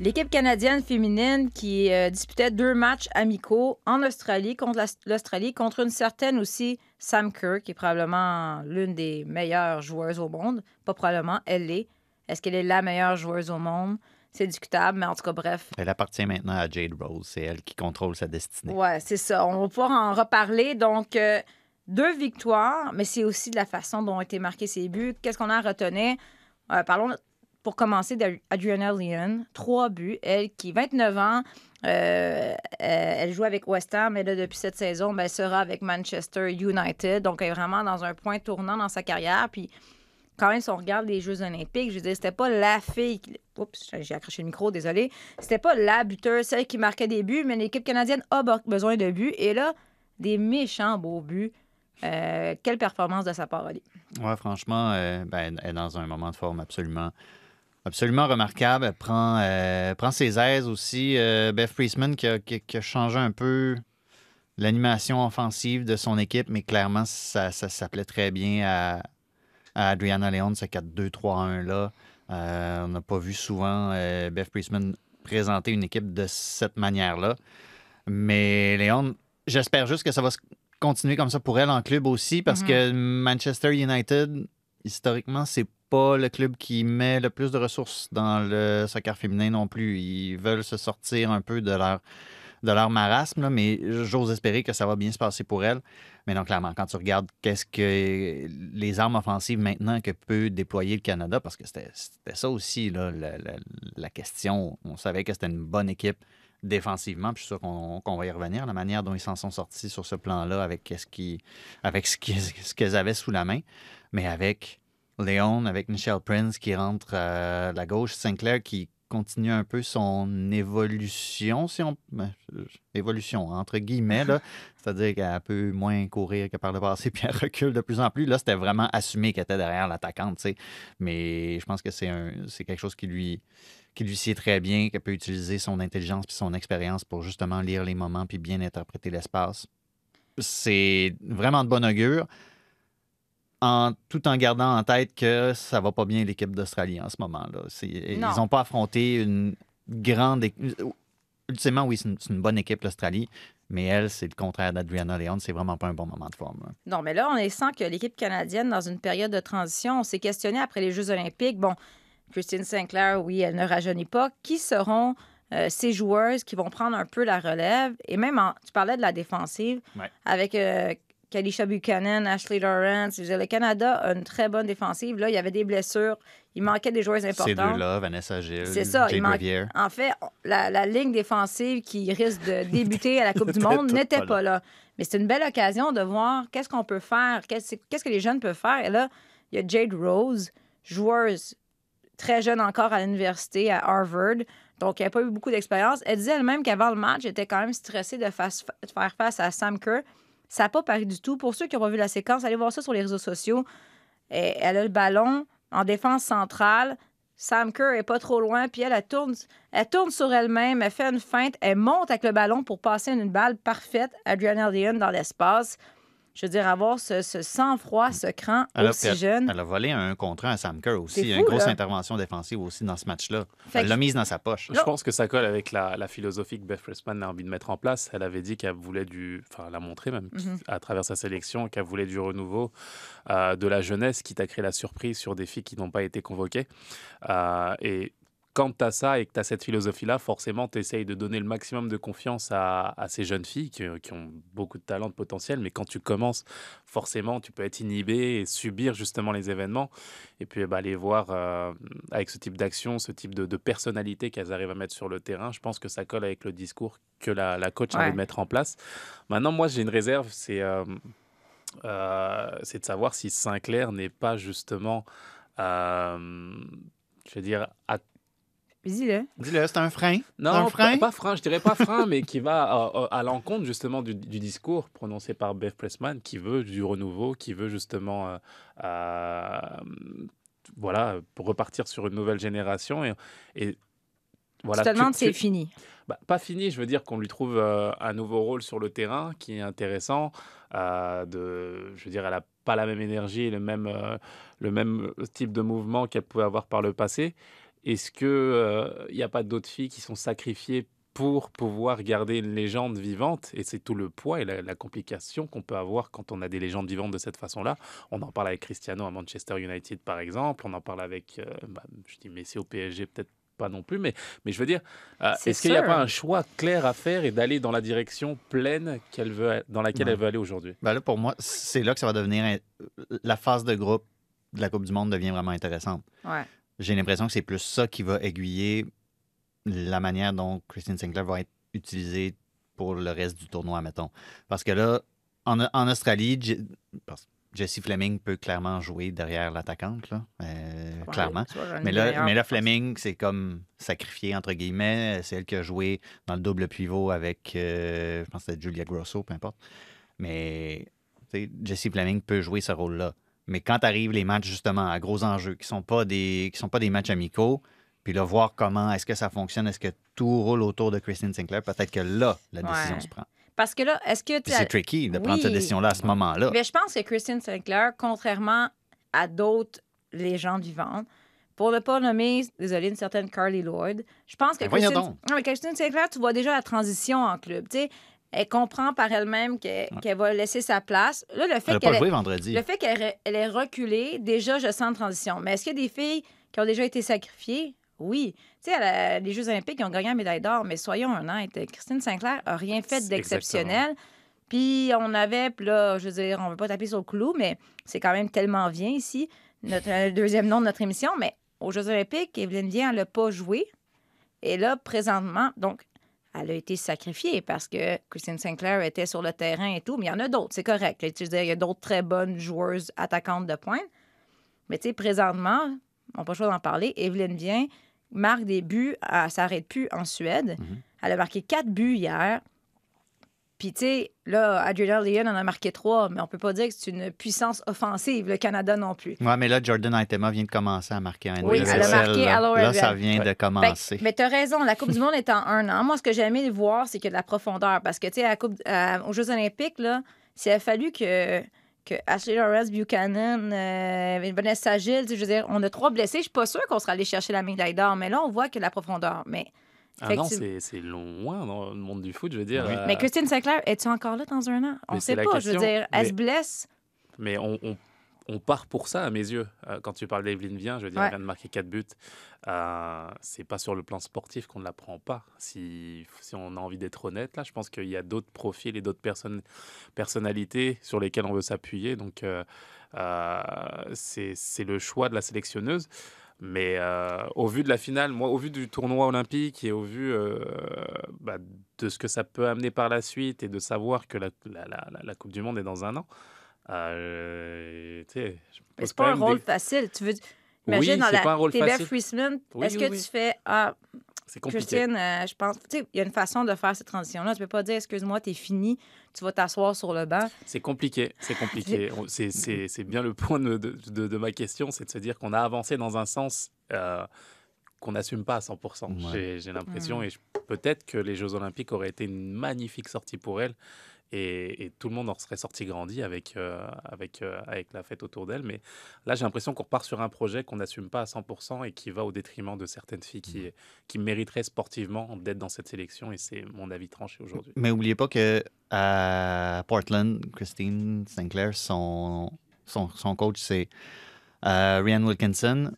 L'équipe canadienne féminine qui disputait 2 matchs amicaux en Australie, contre l'Australie, contre une certaine aussi Sam Kerr, qui est probablement l'une des meilleures joueuses au monde. Pas probablement, elle l'est. Est-ce qu'elle est la meilleure joueuse au monde? C'est discutable, mais en tout cas, bref. Elle appartient maintenant à Jade Rose. C'est elle qui contrôle sa destinée. Ouais, c'est ça. On va pouvoir en reparler. Donc, 2 victoires, mais c'est aussi de la façon dont ont été marqués ces buts. Qu'est-ce qu'on a à retenir? Parlons, pour commencer, d'Adriana Leon. 3 buts. Elle qui, 29 ans, elle joue avec West Ham, mais là, depuis cette saison, elle sera avec Manchester United. Donc, elle est vraiment dans un point tournant dans sa carrière. Puis, quand même, si on regarde les Jeux olympiques, je veux dire, c'était pas la fille... Oups, j'ai accroché le micro, désolé. C'était pas la buteuse, celle qui marquait des buts, mais l'équipe canadienne a besoin de buts. Et là, des méchants beaux buts. Quelle performance de sa part, Oli? Oui, franchement, elle est dans un moment de forme absolument remarquable. Elle prend ses aises aussi. Bev Priestman qui a changé un peu... l'animation offensive de son équipe, mais clairement, ça s'appelait très bien à Adriana Leon, ce 4-2-3-1-là. On n'a pas vu souvent Bev Priestman présenter une équipe de cette manière-là. Mais Leon, j'espère juste que ça va continuer comme ça pour elle en club aussi, parce que Manchester United, historiquement, c'est pas le club qui met le plus de ressources dans le soccer féminin non plus. Ils veulent se sortir un peu de leur marasme, là, mais j'ose espérer que ça va bien se passer pour elle. Mais non, clairement, quand tu regardes qu'est-ce que les armes offensives maintenant que peut déployer le Canada, parce que c'était ça aussi là, la question. On savait que c'était une bonne équipe défensivement, puis je suis sûr qu'on va y revenir, la manière dont ils s'en sont sortis sur ce plan-là avec ce qu'ils avaient sous la main, mais avec Leon, avec Michelle Prince qui rentre à la gauche, Sinclair qui continue un peu son évolution, évolution entre guillemets, là. C'est-à-dire qu'elle peut moins courir que par le passé, puis elle recule de plus en plus. Là, c'était vraiment assumé qu'elle était derrière l'attaquante, tu sais. Mais je pense que c'est quelque chose qui lui sied très bien, qu'elle peut utiliser son intelligence puis son expérience pour justement lire les moments puis bien interpréter l'espace. C'est vraiment de bon augure. Tout en gardant en tête que ça va pas bien l'équipe d'Australie en ce moment-là. Ils n'ont pas affronté une grande... ultimement, oui, c'est une bonne équipe, l'Australie. Mais elle, c'est le contraire d'Adriana Leon. C'est vraiment pas un bon moment de forme. Là. Non, mais là, on sent que l'équipe canadienne, dans une période de transition, on s'est questionné après les Jeux olympiques. Bon, Christine Sinclair, oui, elle ne rajeunit pas. Qui seront ces joueuses qui vont prendre un peu la relève? Et même, tu parlais de la défensive. Ouais. Avec Kalisha Buchanan, Ashley Lawrence. Le Canada a une très bonne défensive. Là, il y avait des blessures. Il manquait des joueuses importantes. Ces deux-là, Vanessa Gilles, c'est ça, Jay Brevière. En fait, la ligne défensive qui risque de débuter à la Coupe du Monde n'était pas là. Mais c'est une belle occasion de voir qu'est-ce qu'on peut faire, qu'est-ce que les jeunes peuvent faire. Et là, il y a Jade Rose, joueuse très jeune encore à l'université, à Harvard. Donc, elle n'a pas eu beaucoup d'expérience. Elle disait elle-même qu'avant le match, elle était quand même stressée de faire face à Sam Kerr. Ça n'a pas paru du tout. Pour ceux qui n'ont pas vu la séquence, allez voir ça sur les réseaux sociaux. Et elle a le ballon en défense centrale. Sam Kerr n'est pas trop loin. Puis elle tourne sur elle-même. Elle fait une feinte. Elle monte avec le ballon pour passer une balle parfaite à Adriana Leon dans l'espace. Je veux dire, avoir ce sang-froid, ce cran aussi jeune. Elle a volé un contre un à Sam Kerr aussi. Il y a une grosse intervention défensive aussi dans ce match-là. Elle l'a mise dans sa poche. Je pense que ça colle avec la philosophie que Bev Priestman a envie de mettre en place. Elle avait dit qu'elle voulait elle a montré même à travers sa sélection qu'elle voulait du renouveau, de la jeunesse, qui t'a créé la surprise sur des filles qui n'ont pas été convoquées. Et quand tu as ça et que tu as cette philosophie-là, forcément, tu essayes de donner le maximum de confiance à ces jeunes filles qui ont beaucoup de talent, de potentiel. Mais quand tu commences, forcément, tu peux être inhibé et subir justement les événements. Et puis, les voir avec ce type d'action, ce type de personnalité qu'elles arrivent à mettre sur le terrain, je pense que ça colle avec le discours que la coach a envie de mettre en place. Maintenant, moi, j'ai une réserve, c'est de savoir si Sinclair n'est pas justement, Dis-le, c'est un frein. Non, un frein. Pas frein, je dirais pas frein, mais qui va à l'encontre justement du discours prononcé par Bev Priestman, qui veut du renouveau, qui veut justement repartir sur une nouvelle génération. Et voilà, tu te demandes si c'est fini. Pas fini, je veux dire qu'on lui trouve un nouveau rôle sur le terrain qui est intéressant. Elle n'a pas la même énergie, le même type de mouvement qu'elle pouvait avoir par le passé. Est-ce qu'il n'y a pas d'autres filles qui sont sacrifiées pour pouvoir garder une légende vivante? Et c'est tout le poids et la complication qu'on peut avoir quand on a des légendes vivantes de cette façon-là. On en parle avec Cristiano à Manchester United, par exemple. On en parle avec Messi au PSG, peut-être pas non plus. Mais je veux dire, est-ce qu'il n'y a pas un choix clair à faire et d'aller dans la direction pleine dans laquelle elle veut aller aujourd'hui? Là, pour moi, c'est là que ça va devenir... La phase de groupe de la Coupe du Monde devient vraiment intéressante. Ouais. J'ai l'impression que c'est plus ça qui va aiguiller la manière dont Christine Sinclair va être utilisée pour le reste du tournoi, mettons. Parce que là, en Australie, Jessie Fleming peut clairement jouer derrière l'attaquante, là, clairement. Mais là, Fleming, c'est comme sacrifiée, entre guillemets. C'est elle qui a joué dans le double pivot avec, je pense que c'était Julia Grosso, peu importe. Mais Jessie Fleming peut jouer ce rôle-là. Mais quand arrivent les matchs, justement, à gros enjeux, qui sont pas des matchs amicaux, puis là, voir comment est-ce que ça fonctionne, est-ce que tout roule autour de Christine Sinclair, peut-être que là, la décision se prend. Parce que là, est-ce que... C'est tricky de prendre cette décision-là à ce moment-là. Mais je pense que Christine Sinclair, contrairement à d'autres légendes vivantes, pour ne pas nommer, désolé, une certaine Carly Lloyd, je pense que... Christine Sinclair, tu vois déjà la transition en club, tu sais. Elle comprend par elle-même qu'elle va laisser sa place. Là, le fait qu'elle est reculée, déjà, je sens une transition. Mais est-ce qu'il y a des filles qui ont déjà été sacrifiées? Oui. Tu sais, les Jeux olympiques, ils ont gagné la médaille d'or, mais soyons honnêtes, Christine Sinclair n'a rien fait d'exceptionnel. Puis on avait, là, je veux dire, on ne veut pas taper sur le clou, mais c'est quand même tellement bien ici, notre deuxième nom de notre émission. Mais aux Jeux olympiques, Évelyne Viens, elle n'a pas joué. Et là, présentement, donc, elle a été sacrifiée parce que Christine Sinclair était sur le terrain et tout, mais il y en a d'autres, c'est correct. Je veux dire, il y a d'autres très bonnes joueuses attaquantes de pointe. Mais tu sais, présentement, on n'a pas le choix d'en parler, Évelyne Viens marque des buts, elle ne s'arrête plus en Suède. Mm-hmm. Elle a marqué 4 buts hier. Puis tu sais, là, Adriana Leon en a marqué 3, mais on ne peut pas dire que c'est une puissance offensive, le Canada non plus. Oui, mais là, Jordan Aitema vient de commencer à marquer un. Oui, elle a marqué à l'OL. Là, ça vient de commencer. Mais tu as raison, la Coupe du Monde est en 1 an. Moi, ce que j'ai aimé voir, c'est qu'il y a de la profondeur. Parce que, tu sais, aux Jeux olympiques, là, s'il a fallu que Ashley Lawrence, Buchanan, Vanessa Gilles, je veux dire, on a 3 blessés. Je ne suis pas sûre qu'on sera allé chercher la médaille d'or, mais là, on voit qu'il y a de la profondeur. Mais Ah non, c'est loin dans le monde du foot, je veux dire. Oui. Mais Christine Sinclair, es-tu encore là dans un an? On ne sait pas, question, je veux dire. Elle se blesse. Mais on part pour ça, à mes yeux. Quand tu parles d'Evelyne Viens, je veux dire, elle vient de marquer 4 buts. C'est pas sur le plan sportif qu'on ne la prend pas. Si on a envie d'être honnête, là, je pense qu'il y a d'autres profils et d'autres personnalités sur lesquelles on veut s'appuyer. Donc, c'est le choix de la sélectionneuse. Mais au vu de la finale, moi, au vu du tournoi olympique et au vu de ce que ça peut amener par la suite et de savoir que la Coupe du Monde est dans un an, tu sais... Mais c'est pas un rôle facile. Tu veux... Imagine, oui, dans pas un rôle facile. T'es Bev Priestman, est-ce que tu fais... Ah, c'est compliqué. Christine, je pense... Tu sais, il y a une façon de faire cette transition-là. Tu peux pas dire, excuse-moi, t'es fini, tu vas t'asseoir sur le banc. C'est compliqué. c'est bien le point de ma question, c'est de se dire qu'on a avancé dans un sens qu'on n'assume pas à 100%. Ouais. J'ai l'impression, et peut-être que les Jeux olympiques auraient été une magnifique sortie pour elle. Et tout le monde en serait sorti grandi avec la fête autour d'elle. Mais là, j'ai l'impression qu'on repart sur un projet qu'on n'assume pas à 100% et qui va au détriment de certaines filles qui mériteraient sportivement d'être dans cette sélection. Et c'est mon avis tranché aujourd'hui. Mais n'oubliez pas qu'à Portland, Christine Sinclair, son coach, c'est Rianne Wilkinson.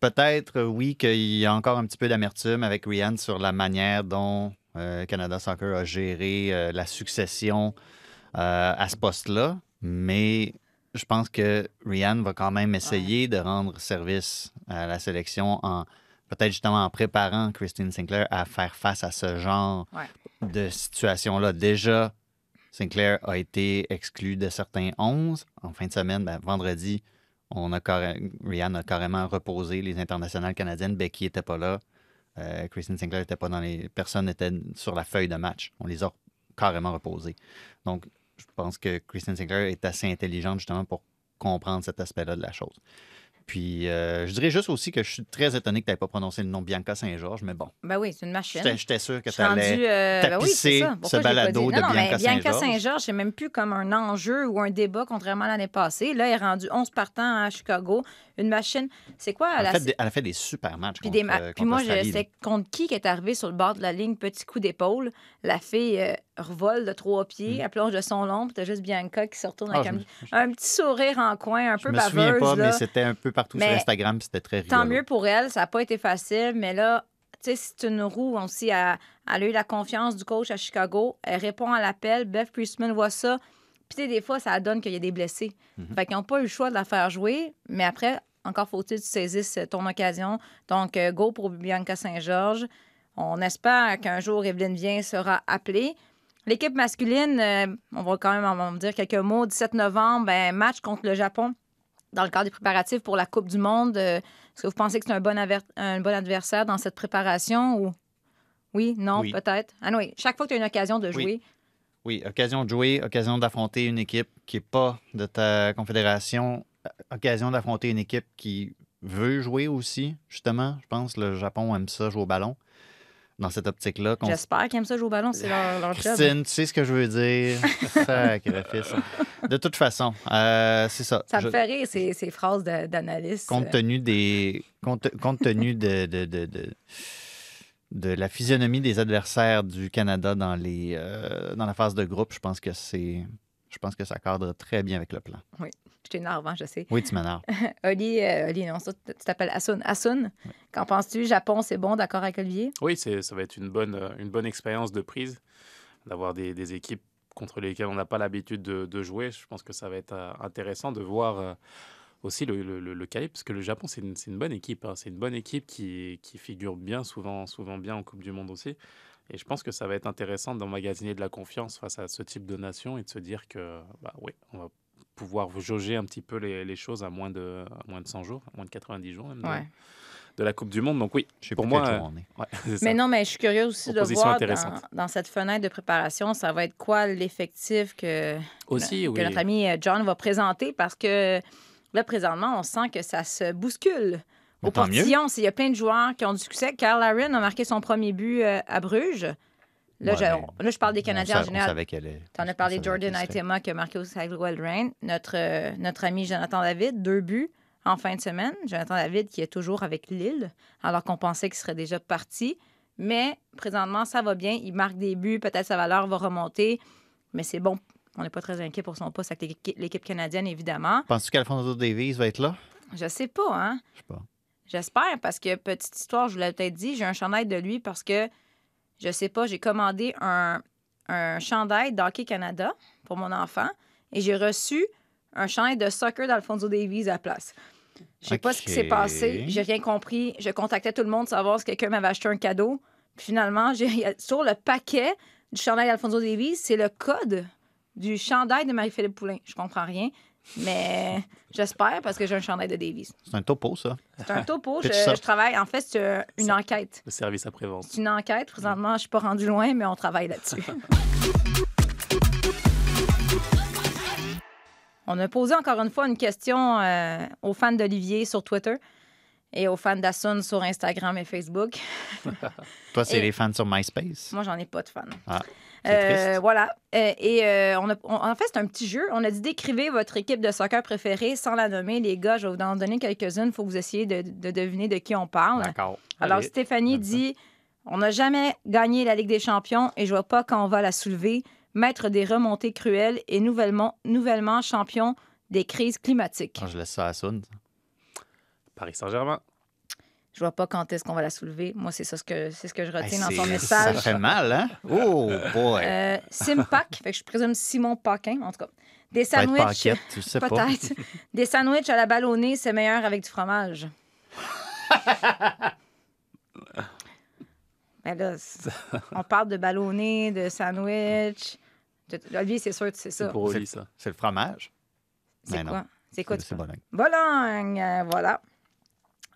Peut-être, oui, qu'il y a encore un petit peu d'amertume avec Rianne sur la manière dont... Canada Soccer a géré la succession à ce poste-là, mais je pense que Rianne va quand même essayer de rendre service à la sélection, peut-être justement en préparant Christine Sinclair à faire face à ce genre de situation-là. Déjà, Sinclair a été exclue de certains 11. En fin de semaine, vendredi, Rianne a carrément reposé les internationales canadiennes. Becky n'était pas là. Christine Sinclair n'était pas dans les... Personne n'était sur la feuille de match. On les a carrément reposés. Donc, je pense que Christine Sinclair est assez intelligente justement pour comprendre cet aspect-là de la chose. Puis, je dirais juste aussi que je suis très étonné que tu n'aies pas prononcé le nom Bianca Saint-Georges, mais bon. Ben oui, c'est une machine. J'étais sûr que tu allais tapisser ce balado de Bianca Saint-Georges. Bianca Saint-Georges, c'est même plus comme un enjeu ou un débat, contrairement à l'année passée. Là, elle est rendue 11 partants à Chicago. Une machine. C'est quoi? Elle a fait des super matchs contre Australie. Puis moi, c'est contre qui est arrivé sur le bord de la ligne, petit coup d'épaule. La fille revole de 3 pieds, elle plonge de son long, puis t'as juste Bianca qui se retourne avec un petit sourire en coin, un peu baveuse. Je me souviens pas, là. Mais c'était un peu partout sur Instagram, c'était très rigolo. Tant mieux pour elle, ça n'a pas été facile, mais là, tu sais, c'est une roue aussi. Elle a eu la confiance du coach à Chicago, elle répond à l'appel, Bev Priestman voit ça, puis tu sais, des fois, ça donne qu'il y a des blessés. Fait qu'ils n'ont pas eu le choix de la faire jouer, mais après, encore faut-il que tu saisisses ton occasion. Donc, go pour Bianca Saint-Georges. On espère qu'un jour, Évelyne Viens sera appelée. L'équipe masculine, on va quand même en dire quelques mots. 17 novembre, match contre le Japon dans le cadre des préparatifs pour la Coupe du Monde. Est-ce que vous pensez que c'est un bon adversaire dans cette préparation? Ou... Oui, non, oui. Peut-être. Ah non, oui. Chaque fois que tu as une occasion de jouer. Oui, occasion de jouer, occasion d'affronter une équipe qui n'est pas de ta confédération, occasion d'affronter une équipe qui veut jouer aussi, justement. Je pense que le Japon aime ça, jouer au ballon. Dans cette optique-là. J'espère qu'ils aiment ça jouer au ballon, c'est leur job. Christine, tu sais ce que je veux dire. Sacrifice. De toute façon, c'est ça. Ça me fait rire, ces phrases d'analyse. Compte tenu de la physionomie des adversaires du Canada dans la phase de groupe, je pense que ça cadre très bien avec le plan. Oui. Je t'énerve, je sais. Oui, tu m'énerves. Oli, non, ça, tu t'appelles Asun. Asun, oui. Qu'en penses-tu? Japon, c'est bon, d'accord avec Olivier? Oui, ça va être une bonne expérience de prise, d'avoir des équipes contre lesquelles on n'a pas l'habitude de jouer. Je pense que ça va être intéressant de voir aussi le calibre, parce que le Japon, c'est une bonne équipe. Hein. C'est une bonne équipe qui figure bien, souvent bien en Coupe du Monde aussi. Et je pense que ça va être intéressant d'emmagasiner de la confiance face à ce type de nation et de se dire que, oui, on va pouvoir jauger un petit peu les choses à moins de 100 jours, à moins de 90 jours même de la Coupe du Monde. Donc oui, pour moi... mais non, mais je suis curieuse aussi de voir dans cette fenêtre de préparation, ça va être quoi l'effectif que notre ami John va présenter, parce que là, présentement, on sent que ça se bouscule. Au portillon, il y a plein de joueurs qui ont du succès. Karl Larin a marqué son premier but à Bruges. Là, je parle des Canadiens en général. Tu en as parlé, Jordan Aitema qui a marqué au Saguel Rain. Notre ami Jonathan David, 2 buts en fin de semaine. Jonathan David qui est toujours avec Lille, alors qu'on pensait qu'il serait déjà parti. Mais présentement, ça va bien. Il marque des buts. Peut-être sa valeur va remonter. Mais c'est bon. On n'est pas très inquiet pour son poste avec l'équipe canadienne, évidemment. Penses-tu qu'Alphonso Davies va être là? Je sais pas, hein? Je sais pas. J'espère, parce que, petite histoire, je vous l'ai peut-être dit, j'ai un chandail de lui parce que, je sais pas, j'ai commandé un chandail d'Hockey Canada pour mon enfant et j'ai reçu un chandail de soccer d'Alphonso Davies à la place. Je sais pas ce qui s'est passé, j'ai rien compris. Je contactais tout le monde pour savoir si quelqu'un m'avait acheté un cadeau. Puis finalement, sur le paquet du chandail d'Alphonso Davies, c'est le code du chandail de Marie-Philippe Poulin. Je comprends rien, mais j'espère parce que j'ai un chandail de Davies. C'est un topo, ça. C'est un topo. Je travaille. En fait, c'est une enquête. Le service après-vente. C'est une enquête. Présentement, je ne suis pas rendue loin, mais on travaille là-dessus. On a posé encore une fois une question aux fans d'Olivier sur Twitter et aux fans d'Assun sur Instagram et Facebook. Toi, c'est les fans sur MySpace? Moi, j'en ai pas de fans. Ah, voilà. En fait, c'est un petit jeu. On a dit décrivez votre équipe de soccer préférée sans la nommer. Les gars, je vais vous en donner quelques-unes. Il faut que vous essayiez de deviner de qui on parle. D'accord. Alors, allez. Stéphanie dit on n'a jamais gagné la Ligue des Champions et je vois pas quand on va la soulever. Maître des remontées cruelles et nouvellement champion des crises climatiques. Je laisse ça à Sound. Paris Saint-Germain. Je vois pas quand est-ce qu'on va la soulever. Moi, c'est ce que je retiens dans son message. Ça fait mal, hein? Oh boy! Simpac, fait que je présume Simon Paquin, en tout cas. Des sandwichs. Peut-être. Des sandwichs à la ballonnée, c'est meilleur avec du fromage. Mais là, on parle de ballonné, de sandwich. Olivier, c'est sûr que c'est ça. C'est pour Olivier, ça. C'est le fromage. C'est quoi? C'est quoi? C'est Bologne. Bologne, voilà.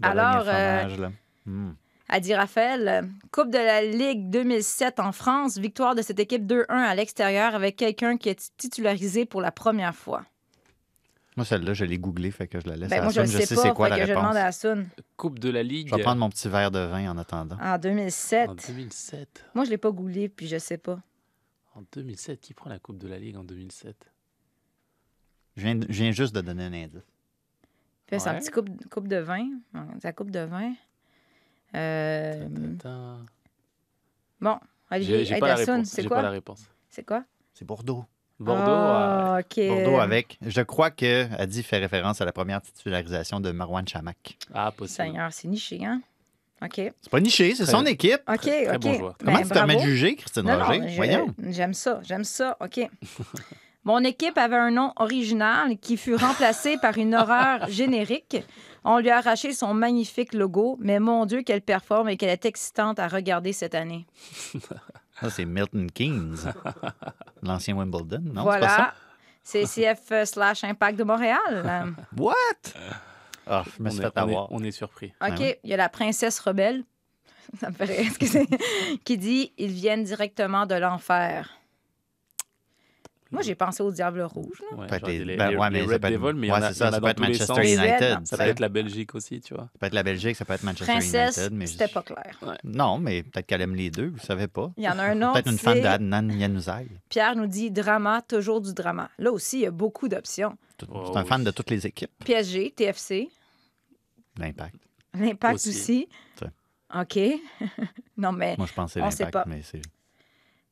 Alors, a dit Raphaël, Coupe de la Ligue 2007 en France, victoire de cette équipe 2-1 à l'extérieur avec quelqu'un qui est titularisé pour la première fois. Moi, celle-là, je l'ai googlée, fait que je la laisse à Assun. Je sais pas, c'est quoi la réponse. Je demande à Assun. Coupe de la Ligue. Je vais prendre mon petit verre de vin en attendant. En 2007. En 2007. Moi, je l'ai pas googlée, puis je sais pas. En 2007, qui prend la Coupe de la Ligue en 2007? Je viens juste de donner un indice. Puis c'est un petit coupe de vin. La coupe de vin. Bon, Olivier, aide Assun. C'est quoi? J'ai pas la réponse. C'est quoi? C'est Bordeaux. Bordeaux avec... Je crois qu'Adi fait référence à la première titularisation de Marouane Chamakh. Ah, possible. Seigneur, c'est niché, hein? OK. C'est pas niché, c'est son équipe. OK, très bon joueur. Comment tu t'as mal jugé, Christine Roger? Voyons. J'aime ça. OK. Mon équipe avait un nom original qui fut remplacé par une horreur générique. On lui a arraché son magnifique logo, mais mon Dieu, qu'elle performe et qu'elle est excitante à regarder cette année. Ça, c'est Milton Keynes, l'ancien Wimbledon, non? Voilà, c'est pas ça? C'est CF/Impact de Montréal. What? Ah, je me suis fait avoir. On est surpris. OK, il y a la princesse rebelle, ça me fait rire, excusez, qui dit « Ils viennent directement de l'enfer ». Moi, j'ai pensé au Diable Rouge. Là. Ouais, les Red Devils, mais c'est ça. Ça peut être Manchester United. Ça peut être la Belgique aussi, tu vois. Ça peut être la Belgique, ça peut être Manchester United. Mais c'était pas clair. Ouais. Non, mais peut-être qu'elle aime les deux, vous savez pas. Il y en a un autre. Peut-être une fan d'Adnan Yanouzaï. Pierre nous dit drama, toujours du drama. Là aussi, il y a beaucoup d'options. C'est un fan de toutes les équipes. PSG, TFC. L'Impact. L'Impact aussi. OK. Non, mais moi, je pensais l'Impact, mais c'est...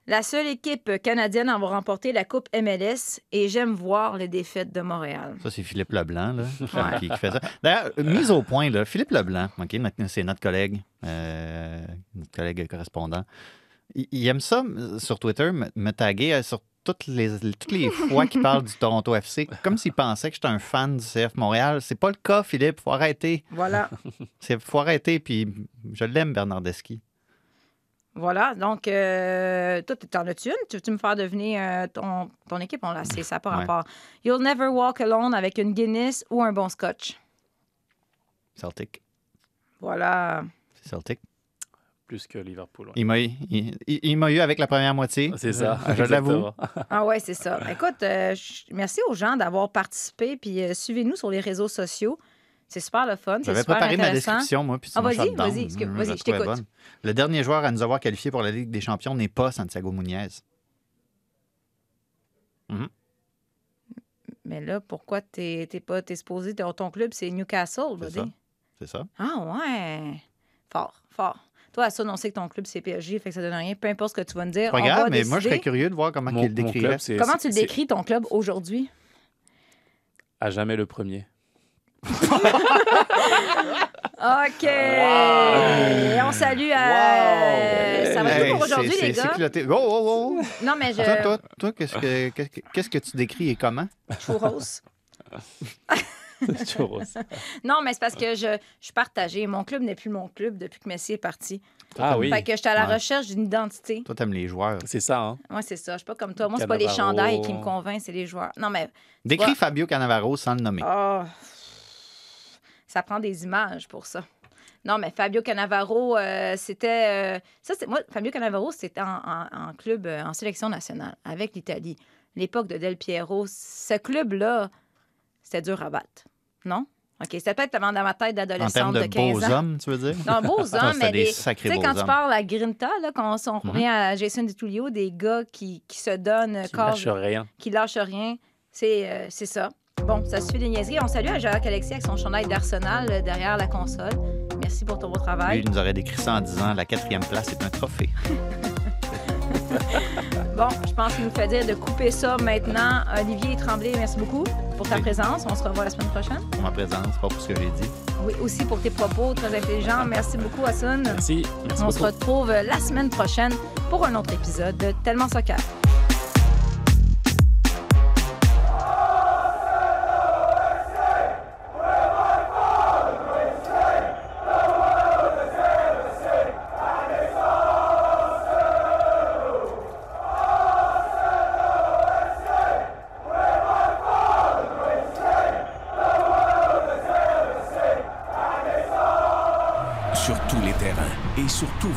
La seule équipe canadienne à avoir remporté la Coupe MLS et j'aime voir les défaites de Montréal. Ça, c'est Philippe Leblanc là, qui fait ça. D'ailleurs, mise au point, là, Philippe Leblanc, okay, c'est notre collègue correspondant, il aime ça sur Twitter, me taguer sur toutes les fois qu'il parle du Toronto FC, comme s'il pensait que j'étais un fan du CF Montréal. C'est pas le cas, Philippe, faut arrêter. Voilà. Faut arrêter, puis je l'aime, Bernardeschi. Voilà, donc, toi, t'en as-tu une? Tu veux-tu me faire deviner ton équipe? On l'a, c'est ça, par rapport. You'll never walk alone avec une Guinness ou un bon scotch? Celtic. Voilà. C'est Celtic. Plus que Liverpool. Ouais. Il m'a eu avec la première moitié. C'est ça, je l'avoue. Ah ouais, c'est ça. Écoute, merci aux gens d'avoir participé, puis suivez-nous sur les réseaux sociaux. C'est super le fun, c'est super intéressant. J'avais préparé ma description, moi, puis vas-y, je t'écoute. Le dernier joueur à nous avoir qualifié pour la Ligue des Champions n'est pas Santiago Muñez. Mais là, pourquoi t'es supposé... Ton club, c'est Newcastle, vas-y. C'est ça. Ah ouais! Fort, fort. Toi, à ça, on sait que ton club, c'est PSG, fait que ça donne rien. Peu importe ce que tu vas me dire. Pas grave, mais décider. Moi, je serais curieux de voir comment il le décrit. Comment tu le décris, ton club, aujourd'hui? À jamais le premier. OK. Wow. On salue à... Wow. Ça va tout pour aujourd'hui, les gars. Oh. Non, mais je... Attends, toi qu'est-ce que tu décris et comment? Churros. Non, mais c'est parce que je suis partagée. Mon club n'est plus mon club depuis que Messi est parti. Ah oui. Fait que j'étais à la recherche d'une identité. Toi, t'aimes les joueurs. C'est ça, hein? Moi, c'est ça. Je suis pas comme toi. Moi, c'est pas les chandails qui me convainc, c'est les joueurs. Non, mais... Décris Fabio Cannavaro sans le nommer. Oh. Ça prend des images pour ça. Non, mais Fabio Cannavaro, c'était... moi, Fabio Cannavaro, c'était en club, en sélection nationale, avec l'Italie. L'époque de Del Piero. Ce club-là, c'était dur à battre. Non? OK, c'était peut-être avant dans ma tête d'adolescente de 15 ans. En termes de beaux hommes, tu veux dire? Non, beaux hommes, mais des sacrés beaux hommes. Tu sais, quand tu parles à Grinta, là, quand on revient à Jason DiTullio, des gars qui se donnent... Qui lâchent rien. C'est ça. Bon, ça suffit des niaiseries. On salue à Jacques Alexis avec son chandail d'Arsenal derrière la console. Merci pour ton beau travail. Lui, il nous aurait décrit ça en disant « La 4e place est un trophée. » Bon, je pense qu'il nous fait dire de couper ça maintenant. Olivier Tremblay, merci beaucoup pour ta présence. On se revoit la semaine prochaine. Pour ma présence, pas pour ce que j'ai dit. Oui, aussi pour tes propos très intelligents. Merci beaucoup, Hassoun. Merci On se retrouve la semaine prochaine pour un autre épisode de Tellement Soccer. Sur tous